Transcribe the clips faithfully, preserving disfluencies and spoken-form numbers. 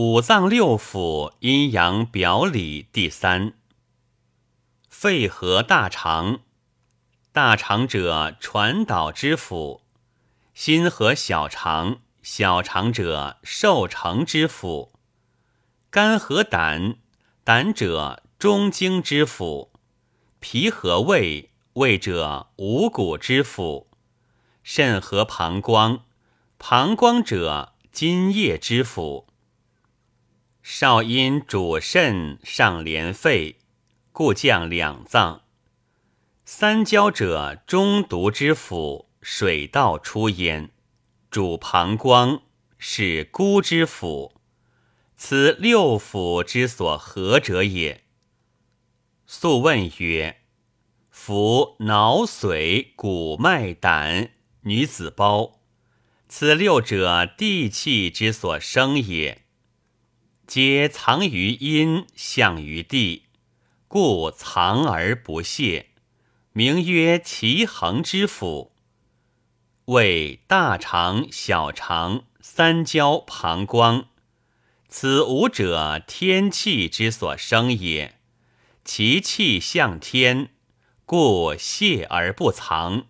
五脏六腑阴阳表里第三。肺合大肠，大肠者传导之府；心合小肠，小肠者受承之府；肝合胆，胆者中经之府；脾合胃，胃者五谷之府；肾合膀胱，膀胱者津液之府。少阴主肾，上连肺，故降两脏。三焦者中毒之府，水道出焉，主膀胱，是孤之府，此六腑之所合者也。素问曰：夫脑髓骨脉胆女子胞，此六者地气之所生也，皆藏于阴，向于地，故藏而不泄，名曰其恒之府。为大肠、小肠、三焦、膀胱，此五者天气之所生也，其气向天，故泄而不藏。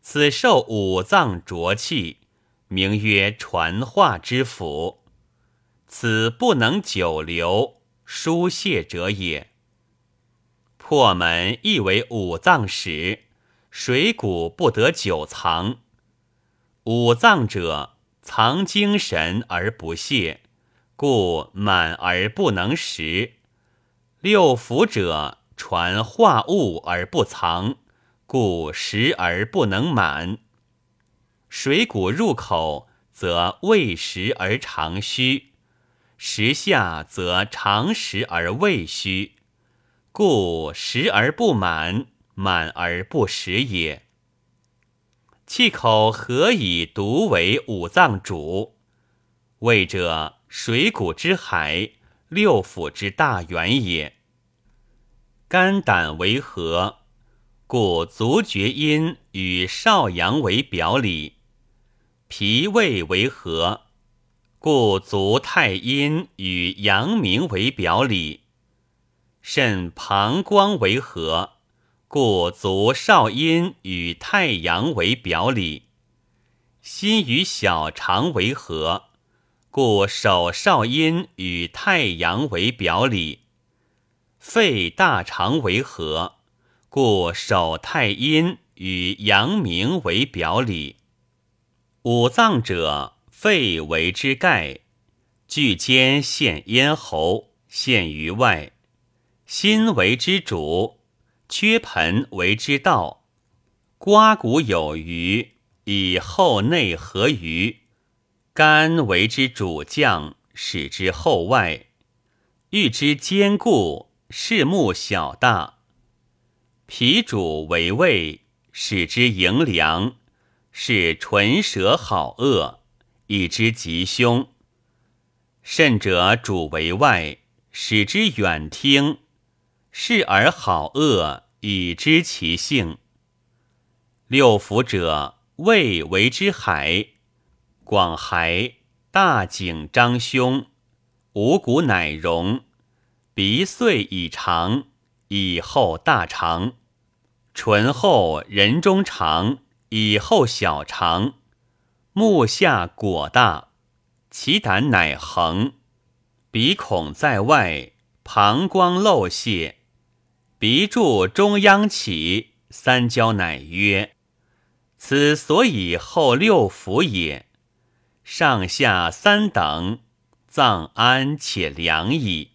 此受五脏浊气，名曰传化之府，此不能久留，疏泄者也。破门亦为五脏使，水谷不得久藏。五脏者藏精神而不泄，故满而不能食；六腑者传化物而不藏，故食而不能满。水谷入口，则未食而肠虚；食下，则肠食而胃虚，故食而不满，满而不食也。气口何以独为五脏主？谓者水谷之海，六腑之大源也。肝胆为合，故足厥阴与少阳为表里；脾胃为合，故足太阴与阳明为表里；肾膀胱为合，故足少阴与太阳为表里；心与小肠为合，故手少阴与太阳为表里；肺大肠为合，故手太阴与阳明为表里。五脏者，肺为之盖，巨坚陷咽喉，陷于外；心为之主，缺盆为之道，刮骨有余，以后内合于；肝为之主将，使之后外，欲之坚固，视目小大；脾主为胃，使之盈凉，是唇舌好恶，以之吉凶；肾者主为外，使之远听，是而好恶，以知其性。六腑者，胃为之海，广海，大井张胸，五谷乃容，鼻碎以长，以后大肠；唇后人中长，以后小肠；目下果大，其胆乃横，鼻孔在外，膀胱漏泄；鼻柱中央起，三焦乃约，此所以后六腑也。上下三等，藏安且良矣。